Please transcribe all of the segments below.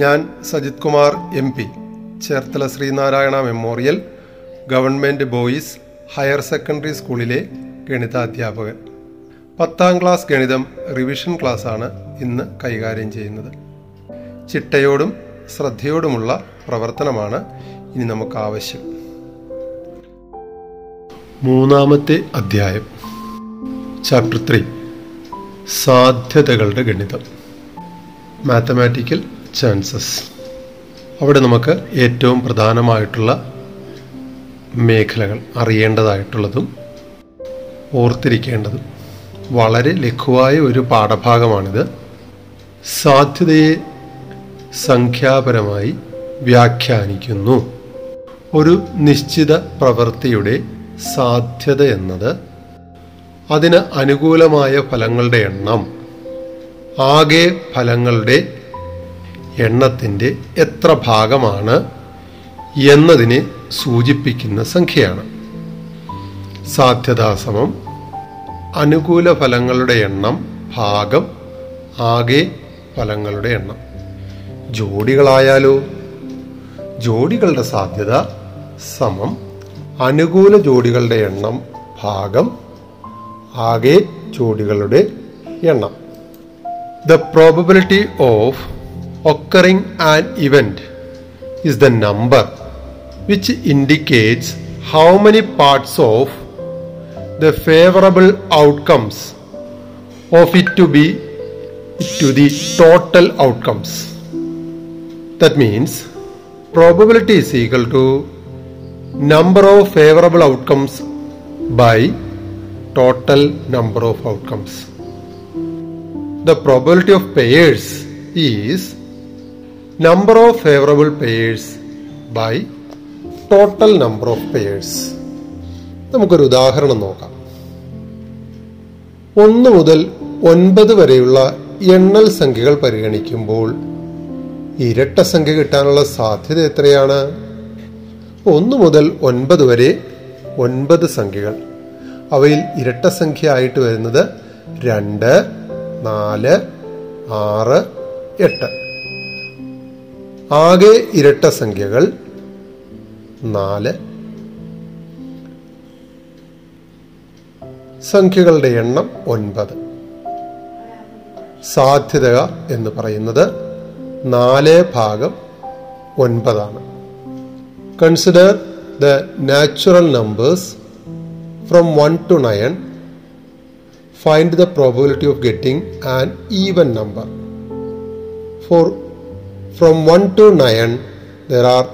ഞാൻ Sajith Kumar MP, Cherthala Sreenarayana memorial government boys higher secondary സ്കൂളിലെ ഗണിതാധ്യാപകൻ. 10ാം ക്ലാസ് ഗണിതം റിവിഷൻ ക്ലാസ്സാണ് ഇന്ന് കൈകാര്യം ചെയ്യുന്നത്. ചിട്ടയോടും ശ്രദ്ധയോടുമുള്ള പ്രവർത്തനമാണ് ഇനി നമുക്ക് ആവശ്യം. 3ാമത്തെ അധ്യായം, ചാപ്റ്റർ 3, സാധ്യതകളുടെ ഗണിതം, മാത്തമാറ്റിക്കൽ ചാൻസസ്. അവിടെ നമുക്ക് ഏറ്റവും പ്രധാനമായിട്ടുള്ള മേഖലകൾ അറിയേണ്ടതായിട്ടുള്ളതും ഓർത്തിരിക്കേണ്ടതും. വളരെ ലഘുവായ ഒരു പാഠഭാഗമാണിത്. സാധ്യതയെ സംഖ്യാപരമായി വ്യാഖ്യാനിക്കുന്നു. ഒരു നിശ്ചിത പ്രവൃത്തിയുടെ സാധ്യത എന്നത് അതിന് അനുകൂലമായ ഫലങ്ങളുടെ എണ്ണം ആകെ ഫലങ്ങളുടെ എണ്ണത്തിൻ്റെ എത്ര ഭാഗമാണ് എന്നതിനെ സൂചിപ്പിക്കുന്ന സംഖ്യയാണ്. സാധ്യതാ സമം അനുകൂല ഫലങ്ങളുടെ എണ്ണം ഭാഗം ആകെ ഫലങ്ങളുടെ എണ്ണം. ജോഡികളായാലോ, ജോഡികളുടെ സാധ്യത സമം അനുകൂല ജോഡികളുടെ എണ്ണം ഭാഗം ആകെ ജോഡികളുടെ എണ്ണം. The probability of occurring an event is the number which indicates how many parts of the favorable outcomes of it to the total outcomes. That means probability is equal to number of favorable outcomes by total number of outcomes. The probability of pairs is number of favorable pairs by total number of pairs. നമുക്കൊരു ഉദാഹരണം നോക്കാം. 1 മുതൽ 9 വരെയുള്ള എണ്ണൽ സംഖ്യകൾ പരിഗണിക്കുമ്പോൾ ഇരട്ട സംഖ്യ കിട്ടാനുള്ള സാധ്യത എത്രയാണ്? 1 മുതൽ 9 വരെ 9 സംഖ്യകൾ. അവയിൽ ഇരട്ട സംഖ്യ ആയിട്ട് വരുന്നത് 2, 4, 6, 8. ആകെ ഇരട്ട സംഖ്യകൾ 4. സംഖ്യകളുടെ എണ്ണം 9. സാധ്യത എന്ന് പറയുന്നത് 4/9 ആണ്. Consider the natural numbers from 1 to 9. Find the probability of getting an even number. For from 1 to 9 there are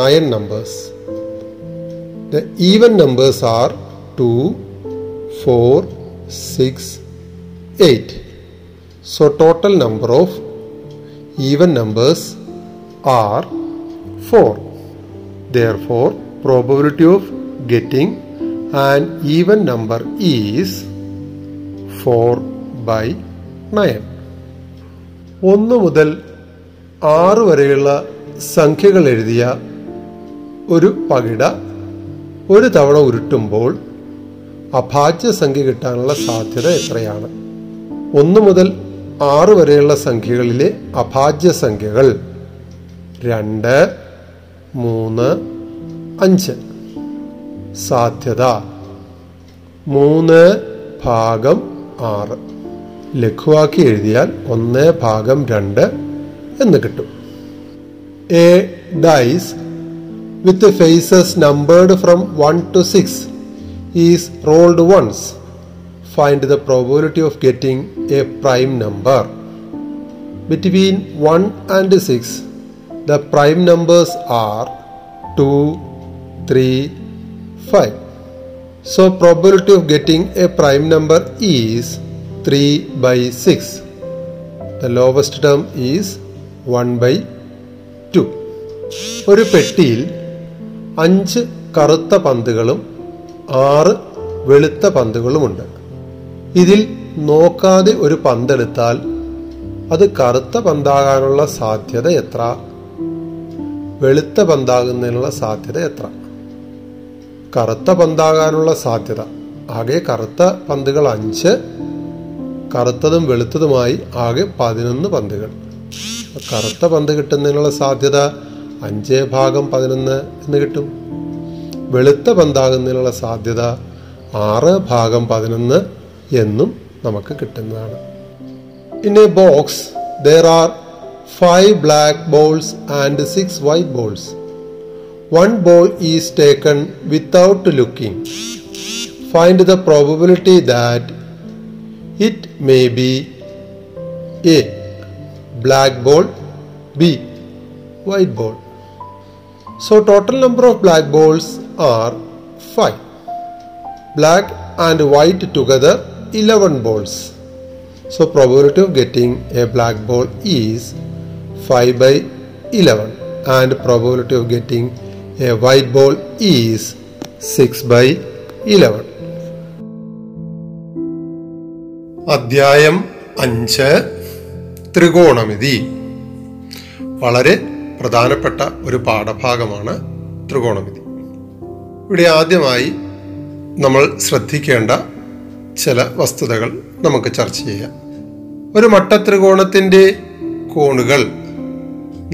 9 numbers. The even numbers are 2, 4, 6, 8. So total number of even numbers are 4. Therefore probability of getting an even number is 4/9. 1 മുതൽ 6 വരെയുള്ള സംഖ്യകൾ എഴുതിയ ഒരു പകിട ഒരു തവണ ഉരുട്ടുമ്പോൾ അഭാജ്യ സംഖ്യ കിട്ടാനുള്ള സാധ്യത എത്രയാണ്? 1 മുതൽ 6 വരെയുള്ള സംഖ്യകളിലെ അഭാജ്യ സംഖ്യകൾ 2, 3, 5. സാധ്യത 3/6. ലഘുവാക്കി എഴുതിയാൽ 1/2 എന്ന് കിട്ടും. A dice with the faces numbered from 1 to 6 is rolled once. Find the probability of getting a prime number. Between 1 and 6, the prime numbers are 2, 3, 5. So probability of getting a prime number is 3/6. The lowest term is 1/2. ഒരു പെട്ടിയിൽ 5 കറുത്ത പന്തുകളും 6 വെളുത്ത പന്തുകളുമുണ്ട്. ഇതിൽ നോക്കാതെ ഒരു പന്തെടുത്താൽ അത് കറുത്ത പന്താകാനുള്ള സാധ്യത എത്ര? വെളുത്ത പന്താകുന്നതിനുള്ള സാധ്യത എത്ര? കറുത്ത പന്താകാനുള്ള സാധ്യത ആകെ കറുത്ത പന്തുകൾ 5, കറുത്തതും വെളുത്തതുമായി ആകെ 11 പന്തുകൾ. കറുത്ത പന്ത് കിട്ടുന്നതിനുള്ള സാധ്യത 5/11 എന്ന് കിട്ടും. വെളുത്ത പന്താകുന്നതിനുള്ള സാധ്യത 6/11 എന്നും നമുക്ക് കിട്ടുന്നതാണ്. In a box, there are 5 black balls and 6 white balls. One ball is taken without looking. Find the probability that it may be A. black ball, B. white ball. So total number of black balls are 5. Black and white together 11 balls. So probability of getting a black ball is 5/11 and probability of getting a white ball is 6/11. അധ്യായം 5, ത്രികോണമിതി. വളരെ പ്രധാനപ്പെട്ട ഒരു പാഠഭാഗമാണ് ത്രികോണമിതി. ഇവിടെ ആദ്യമായി നമ്മൾ ശ്രദ്ധിക്കേണ്ട ചില വസ്തുതകൾ നമുക്ക് ചർച്ച ചെയ്യാം. ഒരു മട്ടത്രികോണത്തിൻ്റെ കോണുകൾ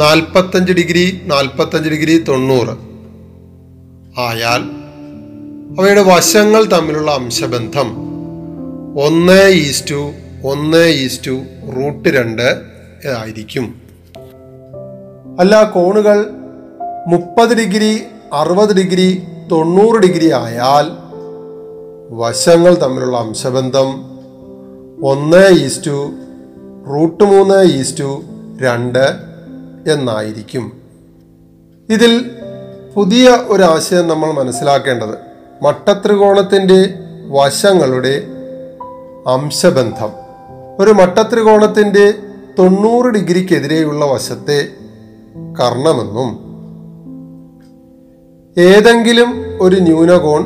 45° 45° 90 ആയാൽ അവയുടെ വശങ്ങൾ തമ്മിലുള്ള അംശബന്ധം 1:1:√2 ആയിരിക്കും. അല്ല, കോണുകൾ 30° 60° 90° ആയാൽ വശങ്ങൾ തമ്മിലുള്ള അംശബന്ധം 1:√3:2 എന്നായിരിക്കും. ഇതിൽ പുതിയ ഒരാശയം നമ്മൾ മനസ്സിലാക്കേണ്ടത് മട്ടത്രികോണത്തിൻ്റെ വശങ്ങളുടെ അംശബന്ധം. ഒരു മട്ടത്രികോണത്തിൻ്റെ 90°-ക്കെതിരെയുള്ള വശത്തെ കർണമെന്നും ഏതെങ്കിലും ഒരു ന്യൂനകോൺ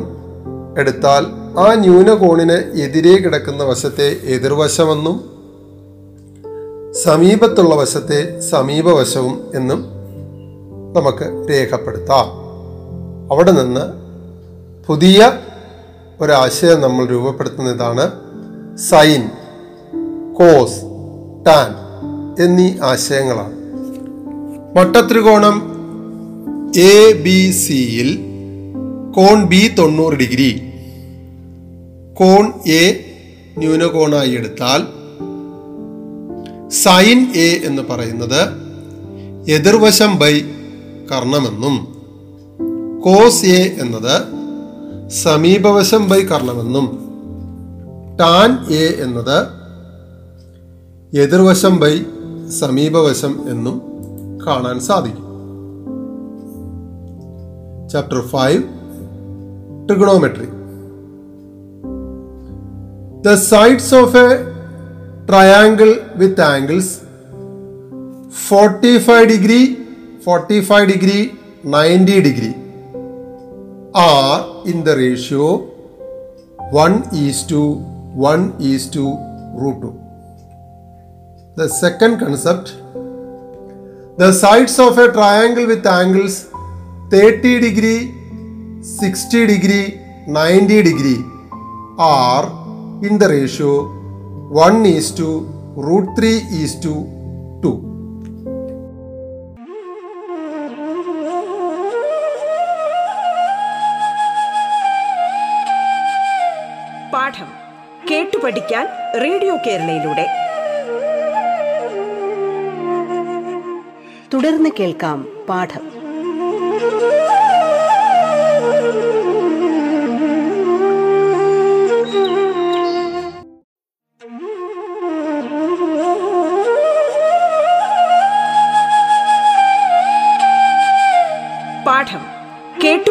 എടുത്താൽ ആ ന്യൂനകോണിന് എതിരെ കിടക്കുന്ന വശത്തെ എതിർവശമെന്നും സമീപത്തുള്ള വശത്തെ സമീപവശവും എന്നും നമുക്ക് രേഖപ്പെടുത്താം. അവിടെ നിന്ന് പുതിയ ഒരാശയം നമ്മൾ രൂപപ്പെടുത്തുന്ന ഇതാണ് സൈൻ, കോസ്, ടാൻ എന്നീ ആശയങ്ങളാണ്. മട്ടത്രികോണം ABC-യിൽ കോൺ B 90°, കോൺ A ന്യൂനകോണായി എടുത്താൽ സൈൻ A എന്ന് പറയുന്നത് എതിർവശം ബൈ കർണമെന്നും കോസ് A എന്നത് സമീപവശം ബൈ കർണമെന്നും ടാൻ A എന്നത് എതിർവശം ബൈ സമീപവശം എന്നും കാണാൻ സാധിക്കും. Chapter 5, Trigonometry. The sides of a triangle with angles 45°, 45°, 90° are in the ratio 1:1:√2. The second concept, the sides of a triangle with angles 30°, 60°, 90° are in the ratio 1:√3:2. പാഠം കേട്ടു പഠിക്കാൻ റേഡിയോ കേരളയിലൂടെ തുടർന്ന് കേൾക്കാം. പാഠം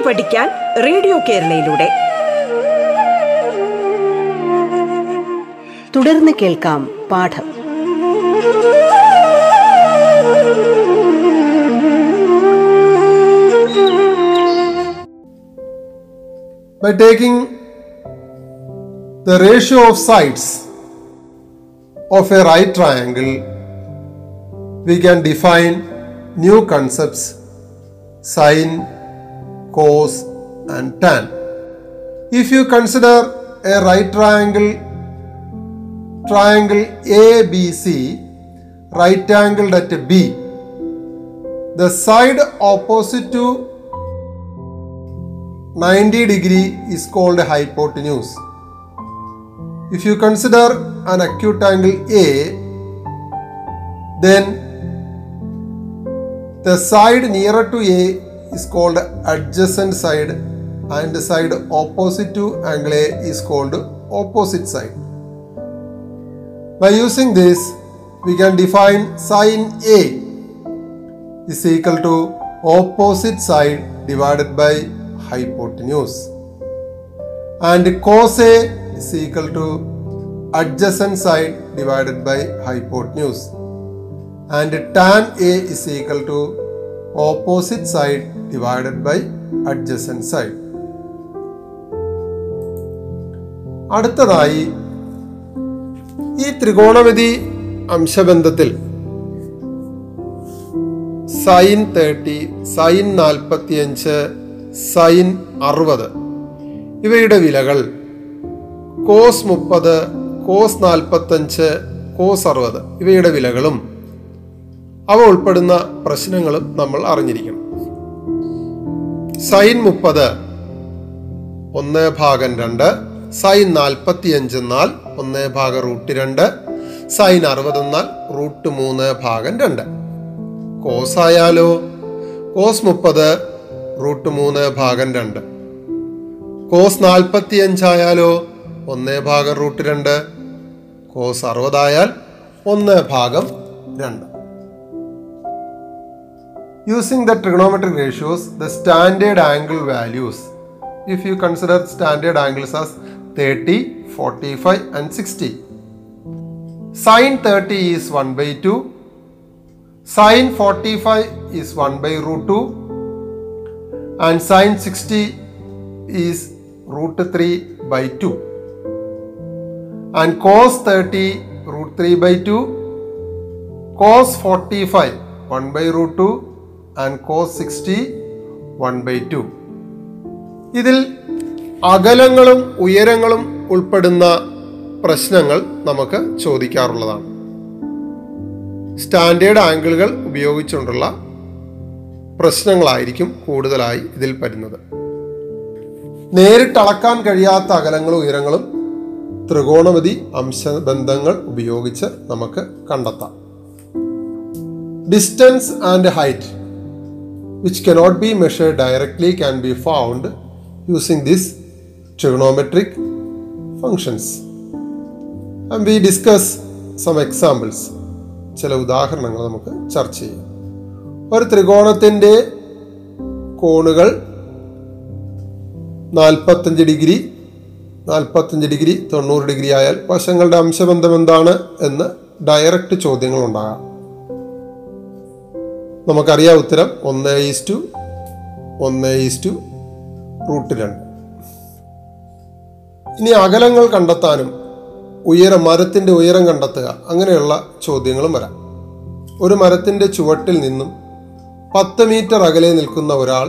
പഠിക്കാൻ റേഡിയോ കേരളയിലൂടെ തുടർന്ന് കേൾക്കാം. പാഠം by taking the ratio of sides of a right triangle, we can define new concepts sine, cos and tan. If you consider a right triangle ABC, right angled at B, the side opposite to 90 degree is called hypotenuse. If you consider an acute angle A, then the side nearer to A is called adjacent side and the side opposite to angle A is called opposite side. By using this, we can define sine A is equal to opposite side divided by hypotenuse, and cos A is equal to adjacent side divided by hypotenuse, and tan A is equal to opposite side divided by adjacent side. അടുത്തതായി ഈ ത്രികോണമിതി അംശബന്ധത്തിൽ sine 30, sine 45, sine 60 ഇവയുടെ വിലകൾ cos 30, cos 45, cos 60 ഇവയുടെ വിലകളും അവ ഉൾപ്പെടുന്ന പ്രശ്നങ്ങളും നമ്മൾ അറിഞ്ഞിരിക്കണം. സൈൻ 30 1/2, സൈൻ 45 എന്നാൽ 1/√2, സൈൻ 60 എന്നാൽ √3/2. കോസ് ആയാലോ കോസ് 30 √3/2, കോസ് 45 ആയാലോ 1/√2, കോസ് 60 ആയാൽ 1/2. Using the trigonometric ratios, the standard angle values, if you consider standard angles as 30, 45 and 60. Sin 30 is 1/2, sin 45 is 1/√2 and sin 60 is √3/2. And cos 30 √3/2, cos 45 1/√2 and cos 60 1/2. ഇതിൽ അകലങ്ങളും ഉയരങ്ങളും ഉൾപ്പെടുന്ന പ്രശ്നങ്ങൾ നമുക്ക് ചോദിക്കാറുള്ളതാണ്. Standard ആംഗിളുകൾ ഉപയോഗിച്ചുകൊണ്ടുള്ള പ്രശ്നങ്ങളായിരിക്കും കൂടുതലായി ഇതിൽ വരുന്നത്. നേരിട്ടളക്കാൻ കഴിയാത്ത അകലങ്ങളും ഉയരങ്ങളും ത്രികോണമിതി അംശബന്ധങ്ങൾ ഉപയോഗിച്ച് നമുക്ക് കണ്ടെത്താം. Distance and height which cannot be measured directly can be found using this trigonometric functions and we discuss some examples. ചില ഉദാഹരണങ്ങൾ നമുക്ക് ചർച്ച ചെയ്യാം. ഒരു ത്രികോണത്തിൻ്റെ കോണുകൾ 45 ഡിഗ്രി, 45 ഡിഗ്രി, 90 ഡിഗ്രി ആയാൽ വശങ്ങളുടെ അംശബന്ധം എന്താണ് എന്ന് ഡയറക്റ്റ് ചോദ്യങ്ങൾ ഉണ്ടാകാം. നമുക്കറിയാം ഉത്തരം 1:1:√2. ഇനി അകലങ്ങൾ കണ്ടെത്താനും മരത്തിൻ്റെ ഉയരം കണ്ടെത്തുക അങ്ങനെയുള്ള ചോദ്യങ്ങളും വരാം. ഒരു മരത്തിൻ്റെ ചുവട്ടിൽ നിന്നും 10 മീറ്റർ അകലെ നിൽക്കുന്ന ഒരാൾ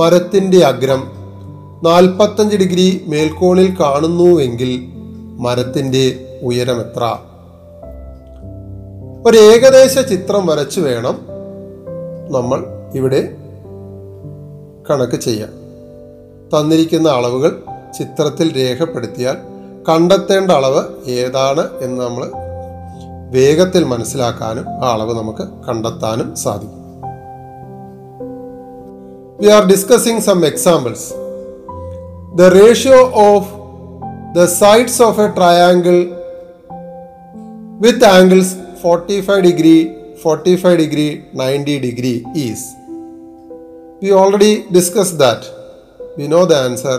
മരത്തിൻ്റെ അഗ്രം 45 ഡിഗ്രി മേൽക്കോണിൽ കാണുന്നുവെങ്കിൽ മരത്തിൻ്റെ ഉയരമെത്ര? ഒരു ഏകദേശ ചിത്രം വരച്ചു വേണം നമ്മൾ ഇവിടെ കണക്ക് ചെയ്യാൻ. തന്നിരിക്കുന്ന അളവുകൾ ചിത്രത്തിൽ രേഖപ്പെടുത്തിയാൽ കണ്ടെത്തേണ്ട അളവ് ഏതാണ് എന്ന് നമ്മൾ വേഗത്തിൽ മനസ്സിലാക്കാനും ആ അളവ് നമുക്ക് കണ്ടെത്താനും സാധിക്കും. We are discussing some examples. The ratio of the sides of a triangle with angles 45 degree, 45 degree, 90 degree is. We already discussed that. We know the answer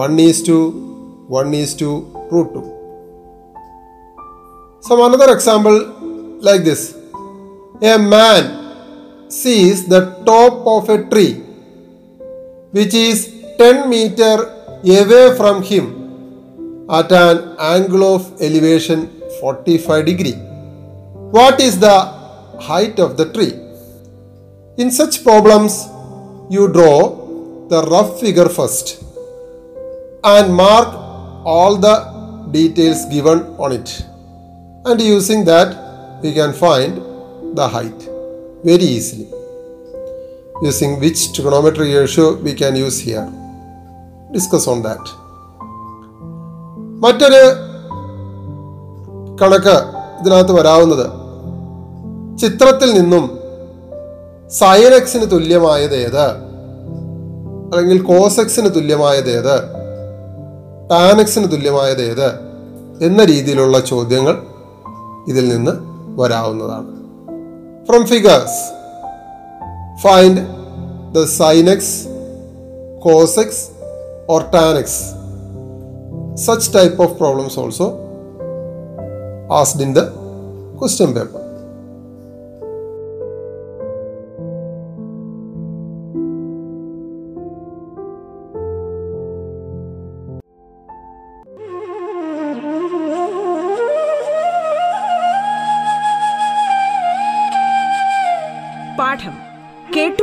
1:1:√2. Some another example like this. A man sees the top of a tree which is 10 meter away from him at an angle of elevation 45 degree. What is the height of the tree? In such problems, you draw the rough figure first and mark all the details given on it. And using that, we can find the height very easily. Using which trigonometry ratio we can use here? Discuss on that. മറ്റൊരു കണക്ക് ഇതിനകത്ത് വരാവുന്നത് ചിത്രത്തിൽ നിന്നും sign എക്സിന് തുല്യമായതേത് അല്ലെങ്കിൽ cos എക്സിന് തുല്യമായതേത് tan എക്സിന് തുല്യമായതേത് എന്ന രീതിയിലുള്ള ചോദ്യങ്ങൾ ഇതിൽ നിന്ന് വരാവുന്നതാണ്. From figures find the sine x, cos x or tan x. Such type of problems also asked in the question paper. പാഠം കേട്ടു